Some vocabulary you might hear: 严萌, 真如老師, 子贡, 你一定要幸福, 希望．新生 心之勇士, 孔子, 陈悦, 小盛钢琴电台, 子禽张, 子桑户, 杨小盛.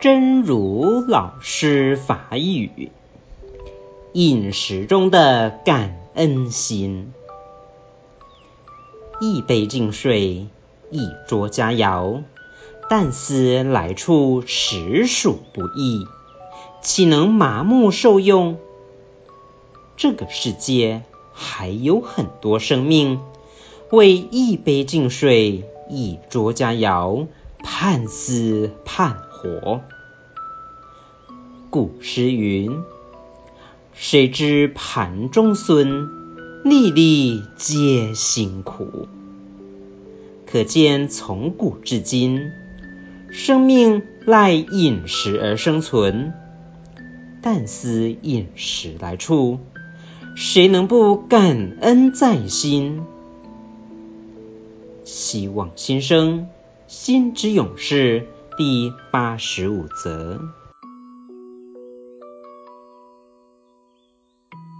真如老师法语，饮食中的感恩心。一杯净水，一桌佳肴，但思来处实属不易，岂能麻木受用？这个世界还有很多生命为一杯净水，一桌佳肴盼死盼活。古诗云：谁知盘中飧，粒粒皆辛苦。可见从古至今，生命赖饮食而生存，但思饮食来处，谁能不感恩在心？希望新生心之勇士第85则。